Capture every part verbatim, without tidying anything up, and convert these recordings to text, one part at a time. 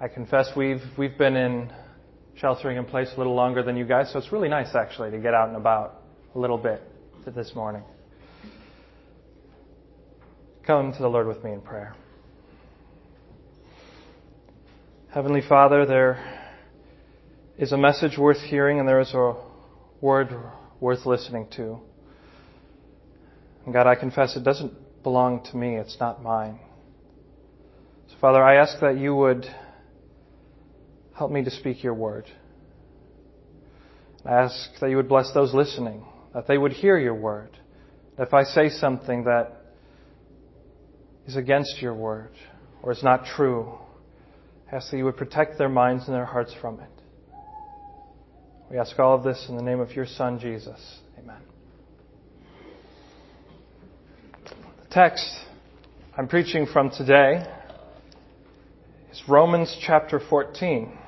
I confess we've we've been in sheltering in place a little longer than you guys, so it's really nice actually to get out and about a little bit this morning. Come to the Lord with me in prayer. Heavenly Father, there is a message worth hearing and there is a word worth listening to. And God, I confess it doesn't belong to me. It's not mine. So Father, I ask that you would help me to speak your word. I ask that you would bless those listening, that they would hear your word. If I say something that is against your word or is not true, I ask that you would protect their minds and their hearts from it. We ask all of this in the name of your Son, Jesus. Amen. The text I'm preaching from today is Romans chapter fourteen.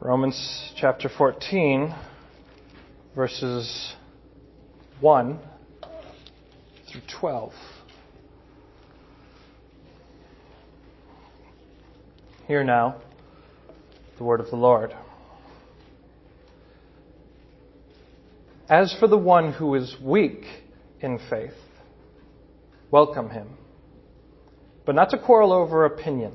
Romans chapter fourteen, verses one through twelve. Hear now the word of the Lord. As for the one who is weak in faith, welcome him, but not to quarrel over opinions.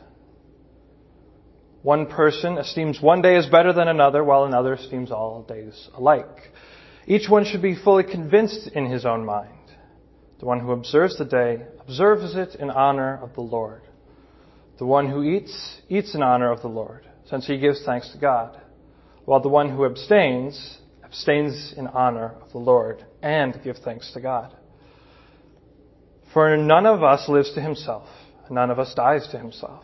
One person esteems one day as better than another, while another esteems all days alike. Each one should be fully convinced in his own mind. The one who observes the day observes it in honor of the Lord. The one who eats, eats in honor of the Lord, since he gives thanks to God, while the one who abstains, abstains in honor of the Lord and gives thanks to God. For none of us lives to himself, and none of us dies to himself.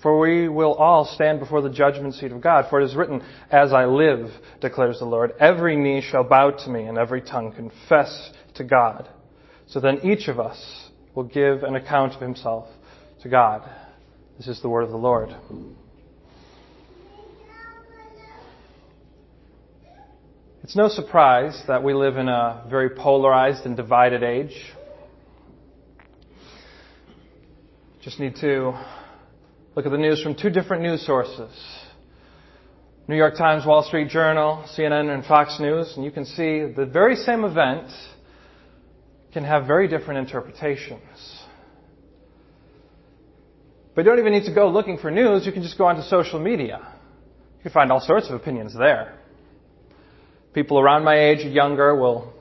For we will all stand before the judgment seat of God. For it is written, as I live, declares the Lord, every knee shall bow to me and every tongue confess to God. So then each of us will give an account of himself to God. This is the word of the Lord. It's no surprise that we live in a very polarized and divided age. Just need to look at the news from two different news sources. New York Times, Wall Street Journal, C N N, and Fox News. And you can see the very same event can have very different interpretations. But you don't even need to go looking for news. You can just go onto social media. You can find all sorts of opinions there. People around my age, younger, will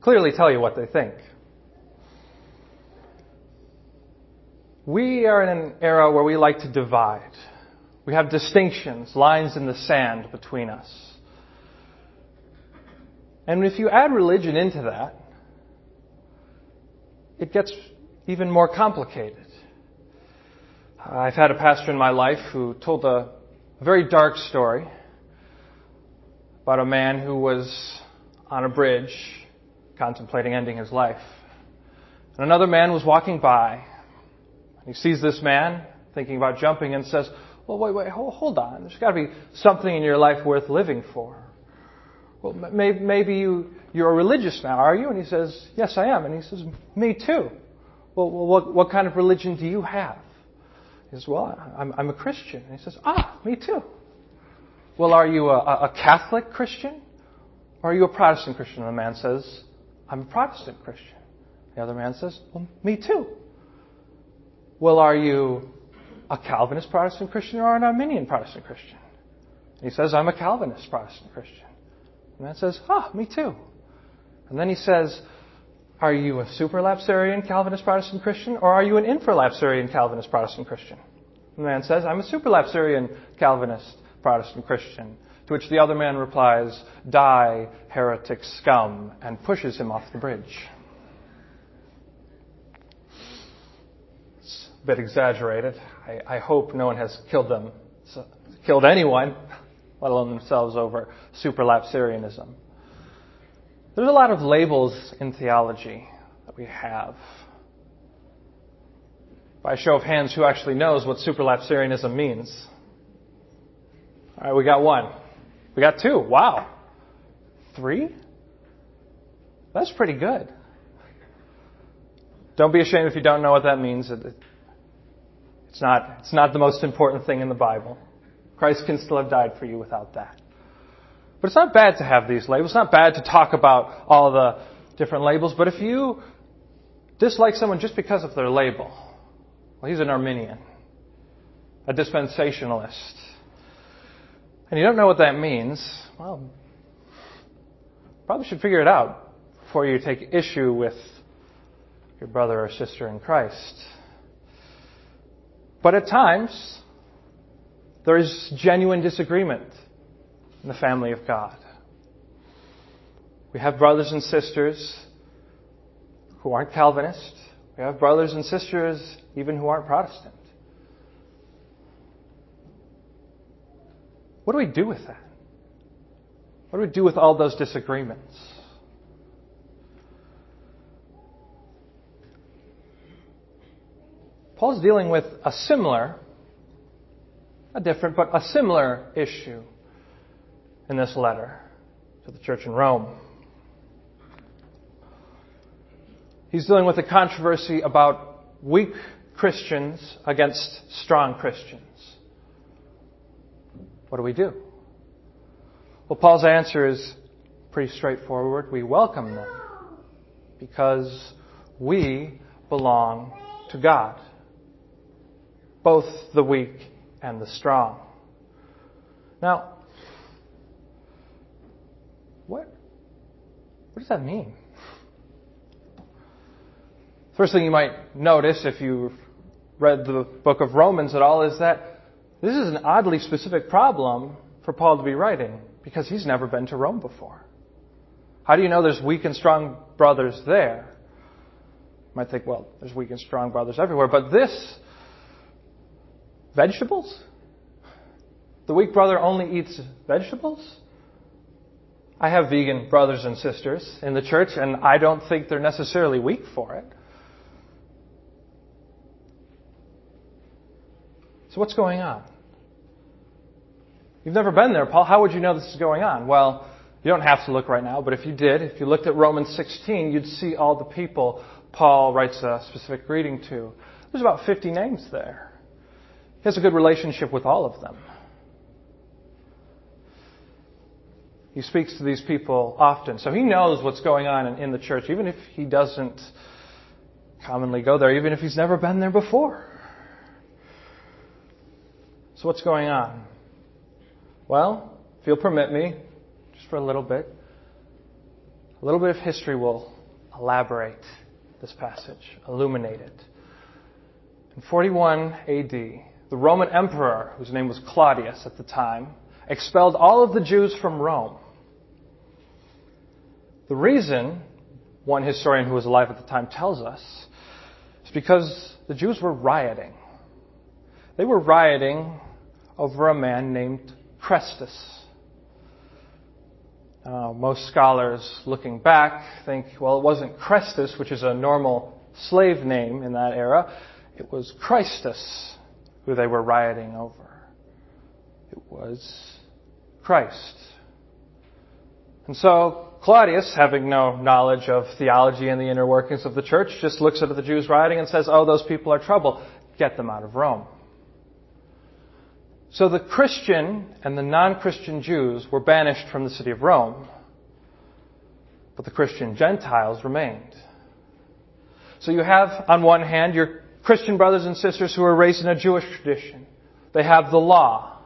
clearly tell you what they think. We are in an era where we like to divide. We have distinctions, lines in the sand between us. And if you add religion into that, it gets even more complicated. I've had a pastor in my life who told a very dark story about a man who was on a bridge contemplating ending his life. And another man was walking by. He sees this man thinking about jumping and says, well, wait, wait, hold on. There's got to be something in your life worth living for. Well, maybe, maybe you, you're religious now, are you? And he says, yes, I am. And he says, me too. Well, what, what kind of religion do you have? He says, well, I'm, I'm a Christian. And he says, ah, me too. Well, are you a, a Catholic Christian or are you a Protestant Christian? And the man says, I'm a Protestant Christian. The other man says, well, me too. Well, are you a Calvinist Protestant Christian or an Arminian Protestant Christian? And he says, I'm a Calvinist Protestant Christian. The man says, ah, me too. And then he says, are you a superlapsarian Calvinist Protestant Christian, or are you an infralapsarian Calvinist Protestant Christian? The man says, I'm a superlapsarian Calvinist Protestant Christian. To which the other man replies, die, heretic scum, and pushes him off the bridge. It's a bit exaggerated. I, I hope no one has killed them, so, killed anyone, let alone themselves, over superlapsarianism. There's a lot of labels in theology that we have. By a show of hands, who actually knows what superlapsarianism means? All right, we got one. We got two. Wow. Three? That's pretty good. Don't be ashamed if you don't know what that means. It's not, it's not the most important thing in the Bible. Christ can still have died for you without that. But it's not bad to have these labels. It's not bad to talk about all the different labels. But if you dislike someone just because of their label, well, he's an Arminian, a dispensationalist, and you don't know what that means, well, probably should figure it out before you take issue with your brother or sister in Christ. But at times, there is genuine disagreement in the family of God. We have brothers and sisters who aren't Calvinist. We have brothers and sisters even who aren't Protestant. What do we do with that? What do we do with all those disagreements? Paul's dealing with a similar, a different, but a similar issue in this letter to the church in Rome. He's dealing with a controversy about weak Christians against strong Christians. What do we do? Well, Paul's answer is pretty straightforward. We welcome them because we belong to God, both the weak and the strong. Now, what, what does that mean? First thing you might notice if you've read the book of Romans at all is that this is an oddly specific problem for Paul to be writing because he's never been to Rome before. How do you know there's weak and strong brothers there? You might think, well, there's weak and strong brothers everywhere, but this, vegetables? The weak brother only eats vegetables? I have vegan brothers and sisters in the church, and I don't think they're necessarily weak for it. So what's going on? You've never been there, Paul. How would you know this is going on? Well, you don't have to look right now, but if you did, if you looked at Romans sixteen, you'd see all the people Paul writes a specific greeting to. There's about fifty names there. He has a good relationship with all of them. He speaks to these people often, so he knows what's going on in, in the church, even if he doesn't commonly go there, even if he's never been there before. So what's going on? Well, if you'll permit me, just for a little bit, a little bit of history will elaborate this passage, illuminate it. In forty-one A D, the Roman emperor, whose name was Claudius at the time, expelled all of the Jews from Rome. The reason, one historian who was alive at the time tells us, is because the Jews were rioting. They were rioting over a man named Chrestus. Uh, most scholars looking back think, well, it wasn't Chrestus, which is a normal slave name in that era. It was Christus who they were rioting over. It was Christ. And so Claudius, having no knowledge of theology and the inner workings of the church, just looks at the Jews rioting and says, oh, those people are trouble. Get them out of Rome. So the Christian and the non-Christian Jews were banished from the city of Rome, but the Christian Gentiles remained. So you have, on one hand, your Christian brothers and sisters who were raised in a Jewish tradition. They have the law.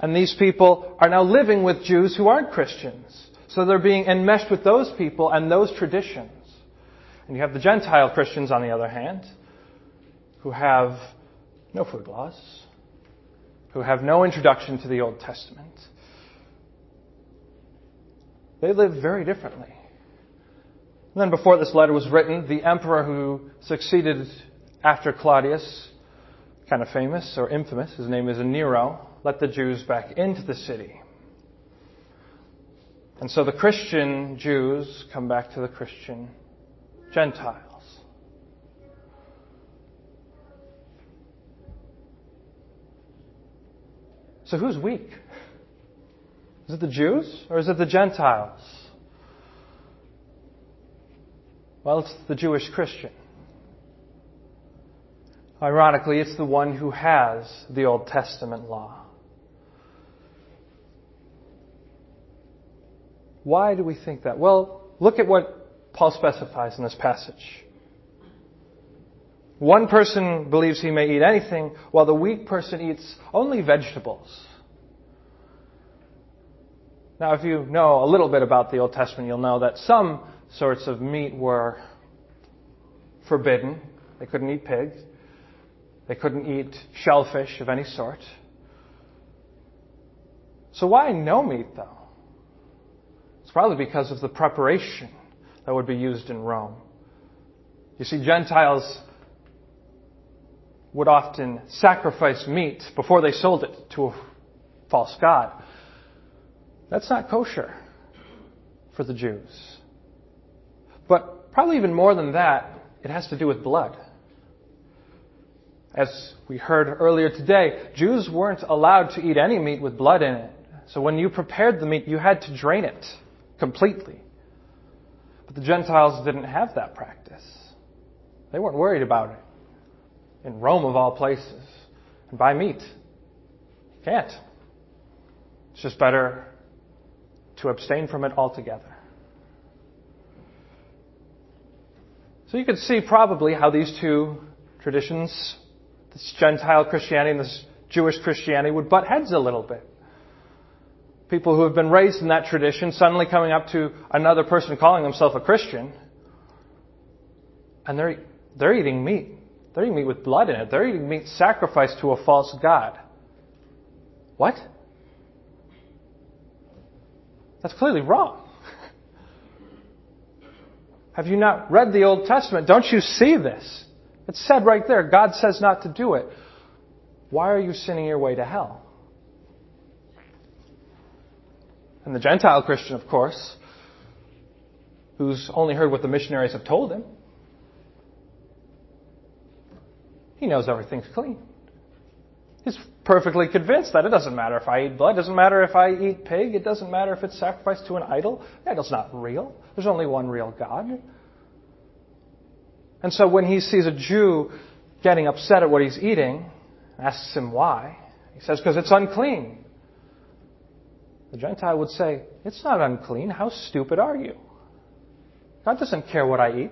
And these people are now living with Jews who aren't Christians. So they're being enmeshed with those people and those traditions. And you have the Gentile Christians, on the other hand, who have no food laws, who have no introduction to the Old Testament. They lived very differently. And then before this letter was written, the emperor who succeeded after Claudius, kind of famous or infamous, his name is Nero, let the Jews back into the city. And so the Christian Jews come back to the Christian Gentiles. So who's weak? Is it the Jews or is it the Gentiles? Well, it's the Jewish Christian. Ironically, it's the one who has the Old Testament law. Why do we think that? Well, look at what Paul specifies in this passage. One person believes he may eat anything, while the weak person eats only vegetables. Now, if you know a little bit about the Old Testament, you'll know that some sorts of meat were forbidden. They couldn't eat pig. They couldn't eat shellfish of any sort. So why no meat, though? It's probably because of the preparation that would be used in Rome. You see, Gentiles would often sacrifice meat before they sold it to a false god. That's not kosher for the Jews. But probably even more than that, it has to do with blood. As we heard earlier today, Jews weren't allowed to eat any meat with blood in it. So when you prepared the meat, you had to drain it completely. But the Gentiles didn't have that practice. They weren't worried about it. In Rome, of all places. And buy meat. You can't. It's just better to abstain from it altogether. So you could see probably how these two traditions, this Gentile Christianity and this Jewish Christianity, would butt heads a little bit. People who have been raised in that tradition suddenly coming up to another person calling himself a Christian, and they're they're eating meat. They're eating meat with blood in it. They're eating meat sacrificed to a false god. What? That's clearly wrong. Have you not read the Old Testament? Don't you see this? It's said right there. God says not to do it. Why are you sinning your way to hell? And the Gentile Christian, of course, who's only heard what the missionaries have told him, he knows everything's clean. He's perfectly convinced that it doesn't matter if I eat blood, it doesn't matter if I eat pig, it doesn't matter if it's sacrificed to an idol. The idol's not real. There's only one real God. And so when he sees a Jew getting upset at what he's eating, asks him why, he says, because it's unclean. The Gentile would say, it's not unclean. How stupid are you? God doesn't care what I eat.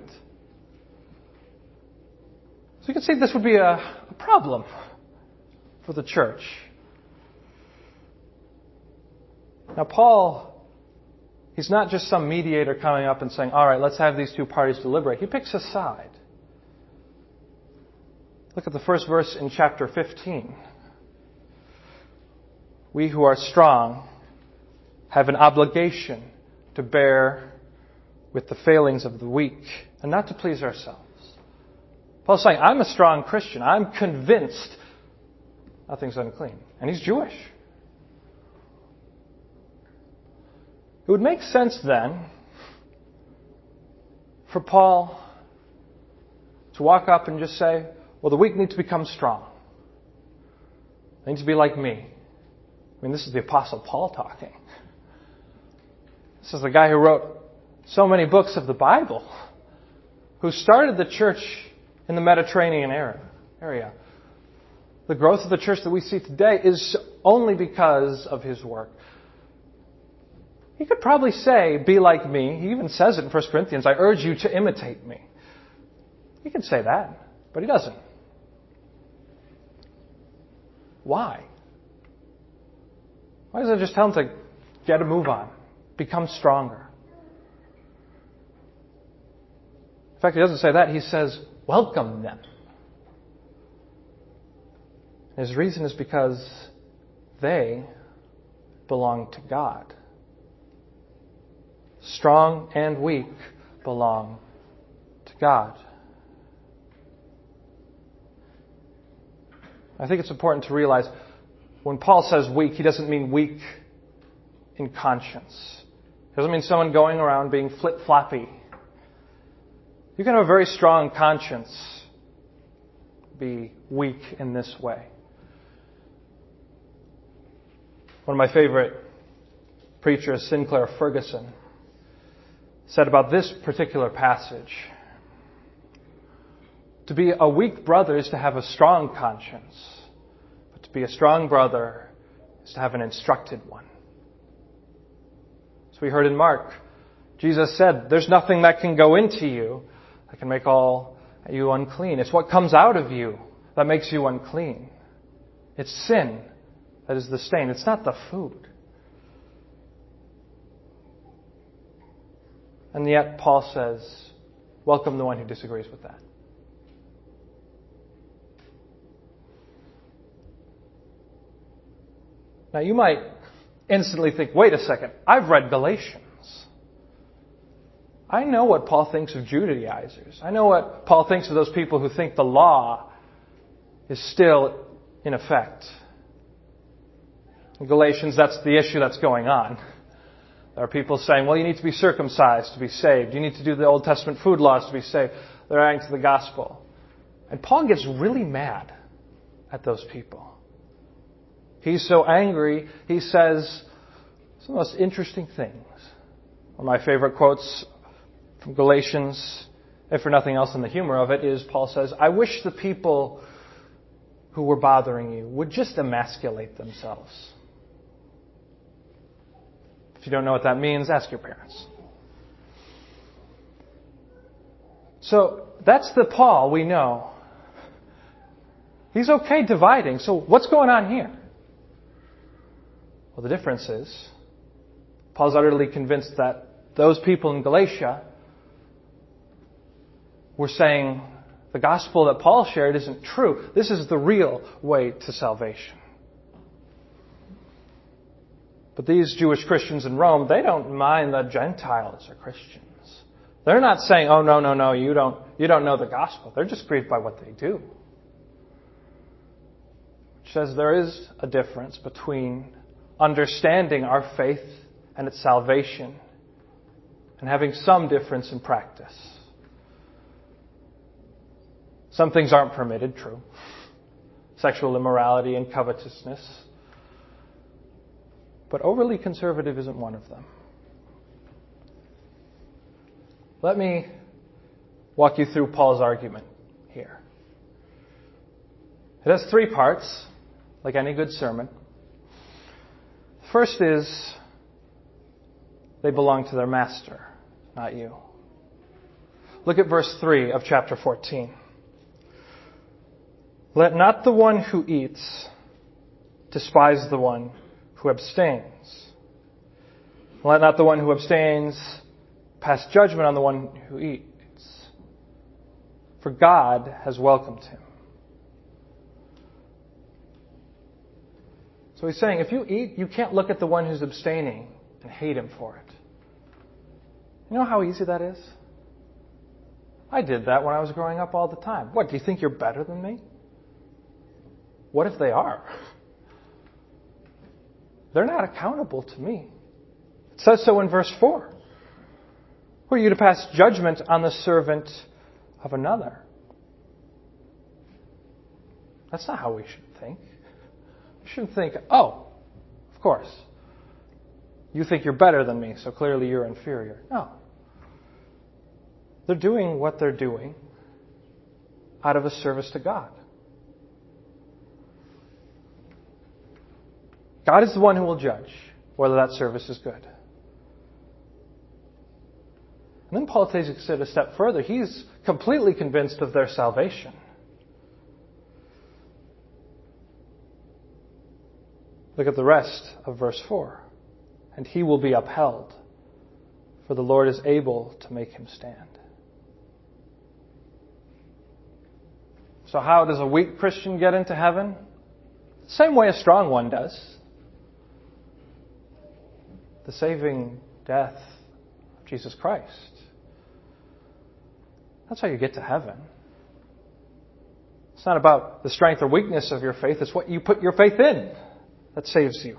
So you can see this would be a, a problem for the church. Now, Paul, he's not just some mediator coming up and saying, all right, let's have these two parties deliberate. He picks a side. Look at the first verse in chapter fifteen. We who are strong have an obligation to bear with the failings of the weak and not to please ourselves. Paul's saying, I'm a strong Christian. I'm convinced nothing's unclean. And he's Jewish. It would make sense then for Paul to walk up and just say, well, the weak need to become strong. They need to be like me. I mean, this is the Apostle Paul talking. This is the guy who wrote so many books of the Bible, who started the church in the Mediterranean area. The growth of the church that we see today is only because of his work. He could probably say, be like me. He even says it in First Corinthians, I urge you to imitate me. He could say that, but he doesn't. Why? Why doesn't it just tell him to get a move on? become stronger. In fact, he doesn't say that. He says, welcome them. And his reason is because they belong to God. Strong and weak belong to God. I think it's important to realize when Paul says weak, he doesn't mean weak in conscience. It doesn't mean someone going around being flip-floppy. You can have a very strong conscience, be weak in this way. One of my favorite preachers, Sinclair Ferguson, said about this particular passage, to be a weak brother is to have a strong conscience, but to be a strong brother is to have an instructed one. As we heard in Mark, Jesus said, there's nothing that can go into you that can make all you unclean. It's what comes out of you that makes you unclean. It's sin that is the stain. It's not the food. And yet Paul says, welcome the one who disagrees with that. Now you might instantly think, wait a second, I've read Galatians. I know what Paul thinks of Judaizers. I know what Paul thinks of those people who think the law is still in effect. In Galatians, that's the issue that's going on. There are people saying, well, you need to be circumcised to be saved. You need to do the Old Testament food laws to be saved. They're adding to the gospel. And Paul gets really mad at those people. He's so angry, he says some of the most interesting things. One of my favorite quotes from Galatians, if for nothing else than the humor of it, is Paul says, I wish the people who were bothering you would just emasculate themselves. If you don't know what that means, ask your parents. So that's the Paul we know. He's okay dividing. So what's going on here? Well, the difference is Paul's utterly convinced that those people in Galatia were saying the gospel that Paul shared isn't true. This is the real way to salvation. But these Jewish Christians in Rome, they don't mind that Gentiles are Christians. They're not saying, oh, no, no, no, you don't, you don't know the gospel. They're just grieved by what they do. Which says there is a difference between understanding our faith and its salvation and having some difference in practice. Some things aren't permitted, true. Sexual immorality and covetousness. But overly conservative isn't one of them. Let me walk you through Paul's argument here. It has three parts, like any good sermon. First is, they belong to their master, not you. Look at verse three of chapter fourteen. Let not the one who eats despise the one who abstains. Let not the one who abstains pass judgment on the one who eats, for God has welcomed him. So he's saying, if you eat, you can't look at the one who's abstaining and hate him for it. You know how easy that is? I did that when I was growing up all the time. What, do you think you're better than me? What if they are? They're not accountable to me. It says so in verse four. Who are you to pass judgment on the servant of another? That's not how we should think. We shouldn't think, oh, of course, you think you're better than me, so clearly you're inferior. No. They're doing what they're doing out of a service to God. God is the one who will judge whether that service is good. And then Paul takes it a step further. He's completely convinced of their salvation. Look at the rest of verse four. And he will be upheld for the Lord is able to make him stand. So how does a weak Christian get into heaven? The same way a strong one does. The saving death of Jesus Christ. That's how you get to heaven. It's not about the strength or weakness of your faith. It's what you put your faith in that saves you.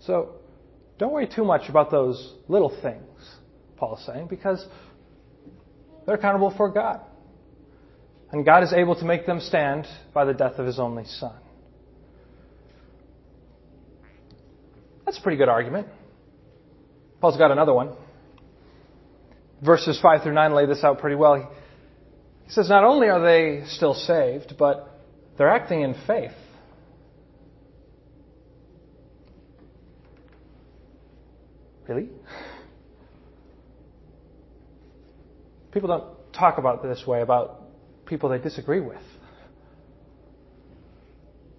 So don't worry too much about those little things, Paul's saying, because they're accountable for God. And God is able to make them stand by the death of His only Son. That's a pretty good argument. Paul's got another one. Verses five through nine lay this out pretty well. He says, not only are they still saved, but they're acting in faith. Really? People don't talk about it this way, about people they disagree with.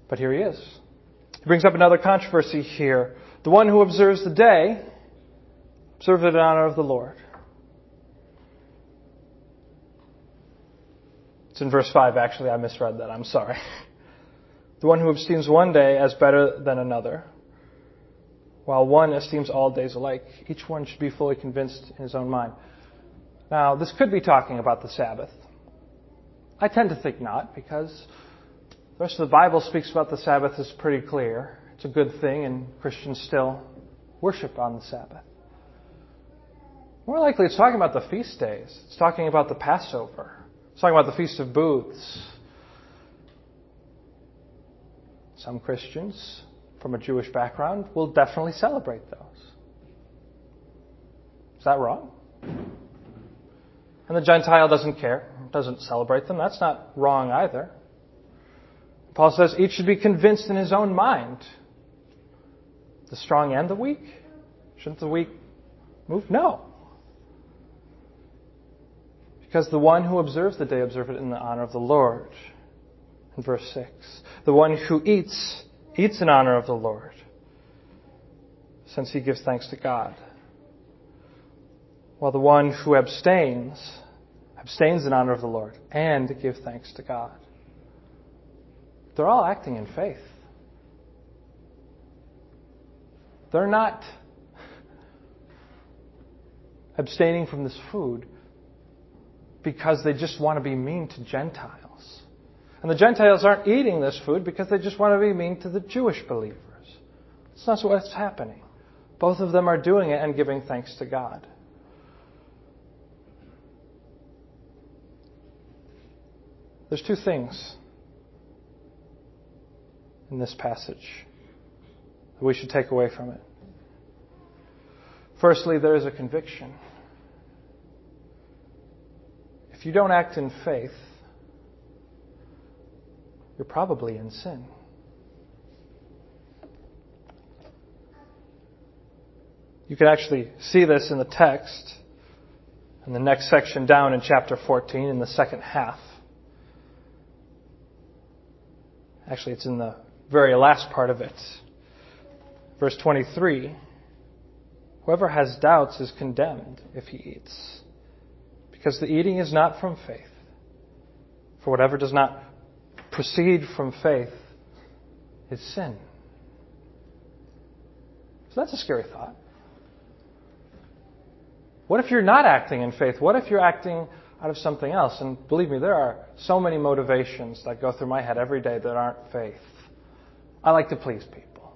But here he is. He brings up another controversy here. The one who observes the day, observes it in honor of the Lord. It's in verse five, actually. I misread that. I'm sorry. The one who esteems one day as better than another, while one esteems all days alike, each one should be fully convinced in his own mind. Now, this could be talking about the Sabbath. I tend to think not, because the rest of the Bible speaks about the Sabbath as pretty clear. It's a good thing, and Christians still worship on the Sabbath. More likely, it's talking about the feast days. It's talking about the Passover. It's talking about the Feast of Booths. Some Christians from a Jewish background will definitely celebrate those. Is that wrong? And the Gentile doesn't care, doesn't celebrate them. That's not wrong either. Paul says each should be convinced in his own mind. The strong and the weak? Shouldn't the weak move? No. Because the one who observes the day observes it in the honor of the Lord. In verse six. The one who eats, eats in honor of the Lord, since he gives thanks to God. While the one who abstains, abstains in honor of the Lord and gives thanks to God. They're all acting in faith. They're not abstaining from this food because they just want to be mean to Gentiles. And the Gentiles aren't eating this food because they just want to be mean to the Jewish believers. That's not what's happening. Both of them are doing it and giving thanks to God. There's two things in this passage that we should take away from it. Firstly, there is a conviction. If you don't act in faith, you're probably in sin. You can actually see this in the text in the next section down in chapter fourteen in the second half. Actually, it's in the very last part of it. Verse twenty-three, whoever has doubts is condemned if he eats, because the eating is not from faith. For whatever does not proceed from faith is sin. So that's a scary thought. What if you're not acting in faith? What if you're acting out of something else? And believe me, there are so many motivations that go through my head every day that aren't faith. I like to please people.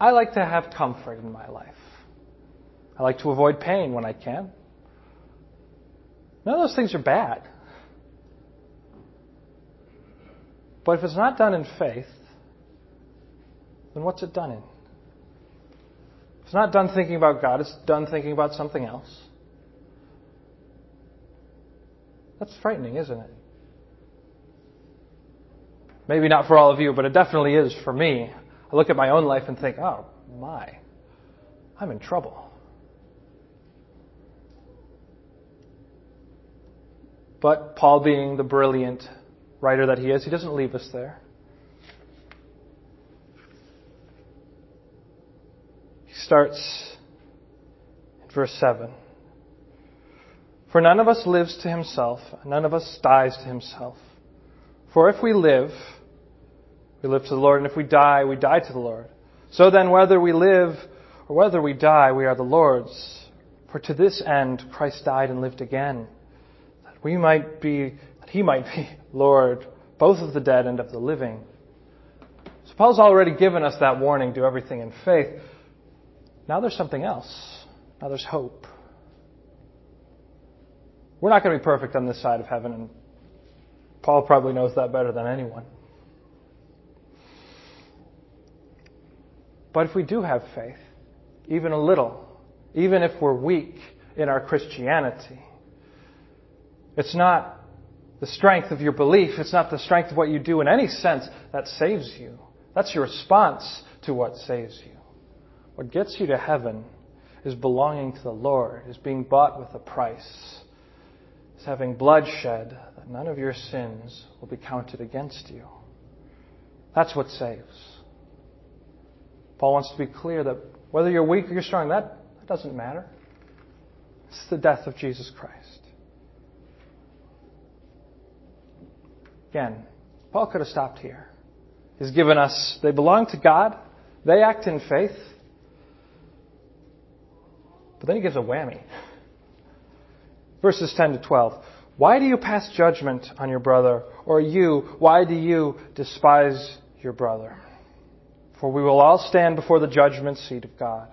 I like to have comfort in my life. I like to avoid pain when I can. None of those things are bad. But if it's not done in faith, then what's it done in? If it's not done thinking about God, it's done thinking about something else. That's frightening, isn't it? Maybe not for all of you, but it definitely is for me. I look at my own life and think, oh my, I'm in trouble. But Paul, being the brilliant writer that he is, he doesn't leave us there. starts in verse seven. For none of us lives to himself, and none of us dies to himself. For if we live, we live to the Lord, and if we die, we die to the Lord. So then, whether we live or whether we die, we are the Lord's. For to this end Christ died and lived again, that we might be, that he might be Lord, both of the dead and of the living. So Paul's already given us that warning, do everything in faith. Now there's something else. Now there's hope. We're not going to be perfect on this side of heaven, and Paul probably knows that better than anyone. But if we do have faith, even a little, even if we're weak in our Christianity, it's not the strength of your belief, it's not the strength of what you do in any sense that saves you. That's your response to what saves you. What gets you to heaven is belonging to the Lord, is being bought with a price. Is having blood shed, that none of your sins will be counted against you. That's what saves. Paul wants to be clear that whether you're weak or you're strong, that, that doesn't matter. It's the death of Jesus Christ. Again, Paul could have stopped here. He's given us, they belong to God, they act in faith, but then he gives a whammy. Verses ten to twelve. Why do you pass judgment on your brother? Or you, why do you despise your brother? For we will all stand before the judgment seat of God.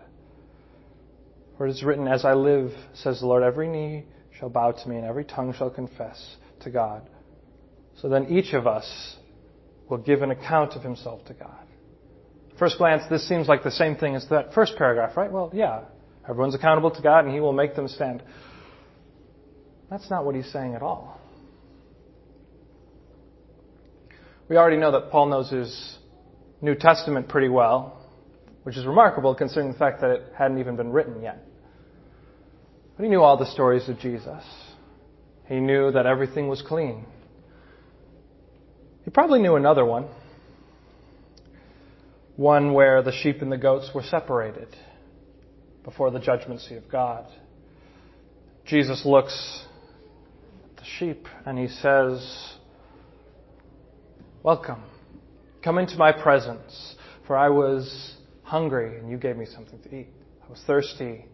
For it is written, as I live, says the Lord, every knee shall bow to me and every tongue shall confess to God. So then each of us will give an account of himself to God. At first glance, this seems like the same thing as that first paragraph, right? Well, yeah, everyone's accountable to God and he will make them stand. That's not what he's saying at all. We already know that Paul knows his New Testament pretty well, which is remarkable considering the fact that it hadn't even been written yet. But he knew all the stories of Jesus. He knew that everything was clean. He probably knew another one. One where the sheep and the goats were separated before the judgment seat of God. Jesus looks the sheep and he says, welcome, come into my presence, for I was hungry and you gave me something to eat. I was thirsty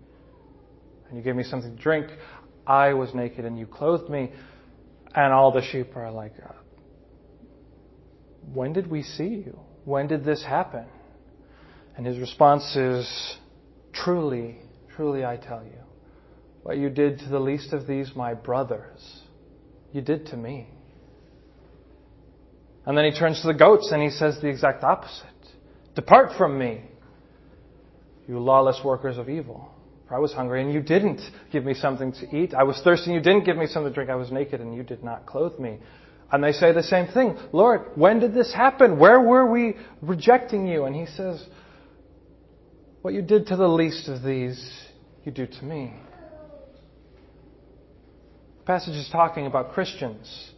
and you gave me something to drink. I was naked and you clothed me. And all the sheep are like, when did we see you? When did this happen? And his response is, truly, truly I tell you, what you did to the least of these, my brothers, you did to me. And then he turns to the goats and he says the exact opposite. Depart from me, you lawless workers of evil. For I was hungry and you didn't give me something to eat. I was thirsty and you didn't give me something to drink. I was naked and you did not clothe me. And they say the same thing. Lord, when did this happen? Where were we rejecting you? And he says, what you did to the least of these, you do to me. The passage is talking about Christians,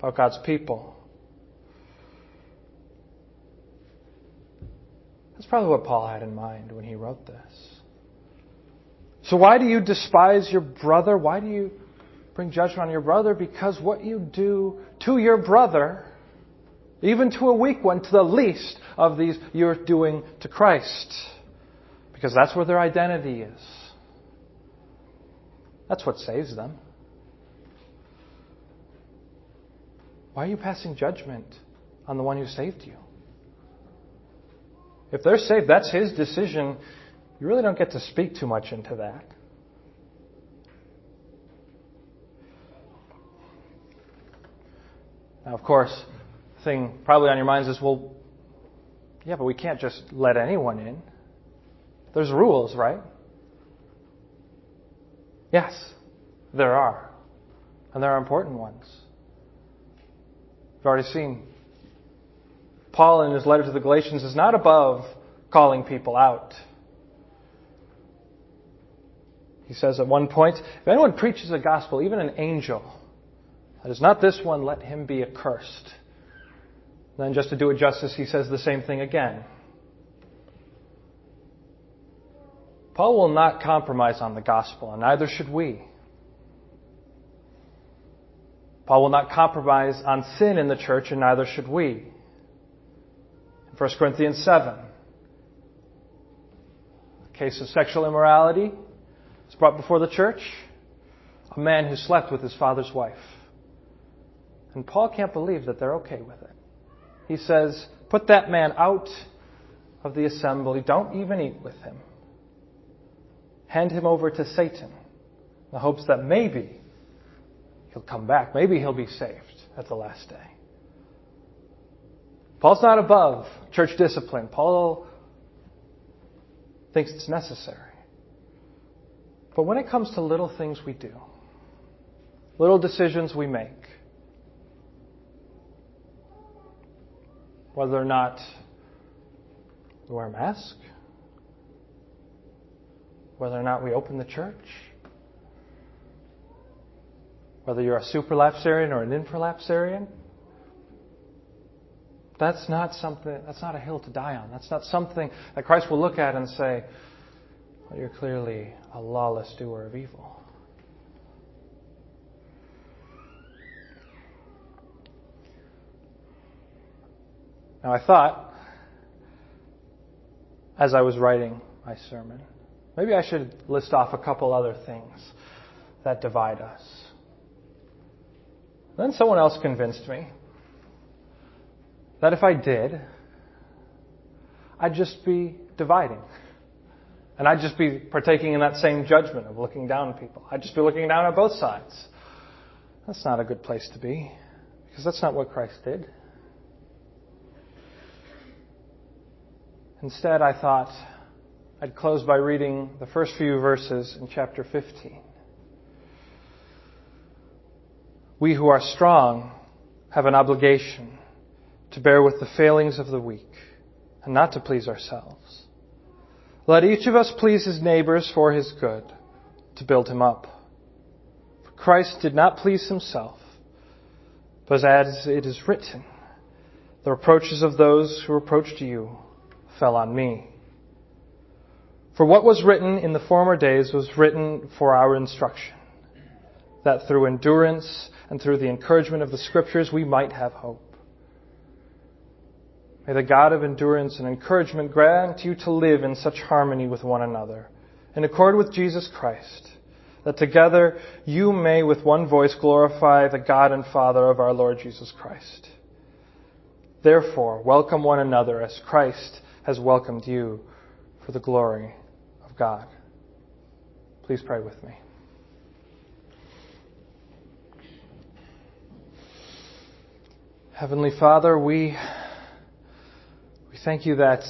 about God's people. That's probably what Paul had in mind when he wrote this. So why do you despise your brother? Why do you bring judgment on your brother? Because what you do to your brother, even to a weak one, to the least of these, you're doing to Christ. Because that's where their identity is. That's what saves them. Why are you passing judgment on the one who saved you? If they're saved, that's his decision. You really don't get to speak too much into that. Now, of course, the thing probably on your minds is, well, yeah, but we can't just let anyone in. There's rules, right? Yes, there are. And there are important ones. We've already seen Paul in his letter to the Galatians is not above calling people out. He says at one point, if anyone preaches the gospel, even an angel, that is not this one, let him be accursed. And then just to do it justice, he says the same thing again. Paul will not compromise on the gospel, and neither should we. Paul will not compromise on sin in the church, and neither should we. First Corinthians seven. A case of sexual immorality is brought before the church. A man who slept with his father's wife. And Paul can't believe that they're okay with it. He says, put that man out of the assembly. Don't even eat with him. Hand him over to Satan in the hopes that maybe he'll come back. Maybe he'll be saved at the last day. Paul's not above church discipline. Paul thinks it's necessary. But when it comes to little things we do, little decisions we make, whether or not we wear a mask, whether or not we open the church, whether you're a superlapsarian or an infralapsarian, That's not something, that's not a hill to die on. That's not something that Christ will look at and say, well, you're clearly a lawless doer of evil. Now I thought, as I was writing my sermon, maybe I should list off a couple other things that divide us. Then someone else convinced me that if I did, I'd just be dividing. And I'd just be partaking in that same judgment of looking down on people. I'd just be looking down at both sides. That's not a good place to be, because that's not what Christ did. Instead, I thought I'd close by reading the first few verses in chapter fifteen. We who are strong have an obligation to bear with the failings of the weak, and not to please ourselves. Let each of us please his neighbors for his good, to build him up. For Christ did not please himself, but as it is written, the reproaches of those who reproached you fell on me. For what was written in the former days was written for our instruction, that through endurance and through the encouragement of the Scriptures we might have hope. May the God of endurance and encouragement grant you to live in such harmony with one another, in accord with Jesus Christ, that together you may with one voice glorify the God and Father of our Lord Jesus Christ. Therefore, welcome one another as Christ has welcomed you for the glory of God. Please pray with me. Heavenly Father, we... We thank you that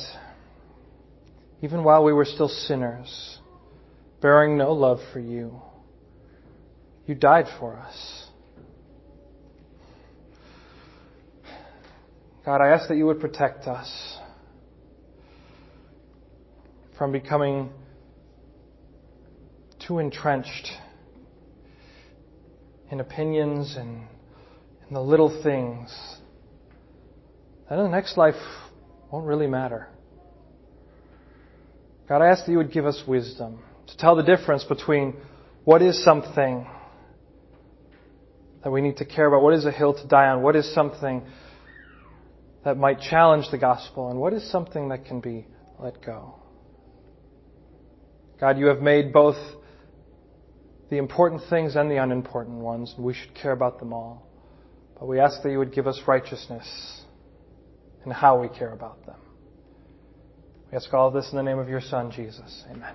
even while we were still sinners, bearing no love for you, you died for us. God, I ask that you would protect us from becoming too entrenched in opinions and in the little things that in the next life won't really matter. God, I ask that you would give us wisdom to tell the difference between what is something that we need to care about, what is a hill to die on, what is something that might challenge the gospel, and what is something that can be let go. God, you have made both the important things and the unimportant ones, and we should care about them all. But we ask that you would give us righteousness and how we care about them. We ask all of this in the name of your Son, Jesus. Amen.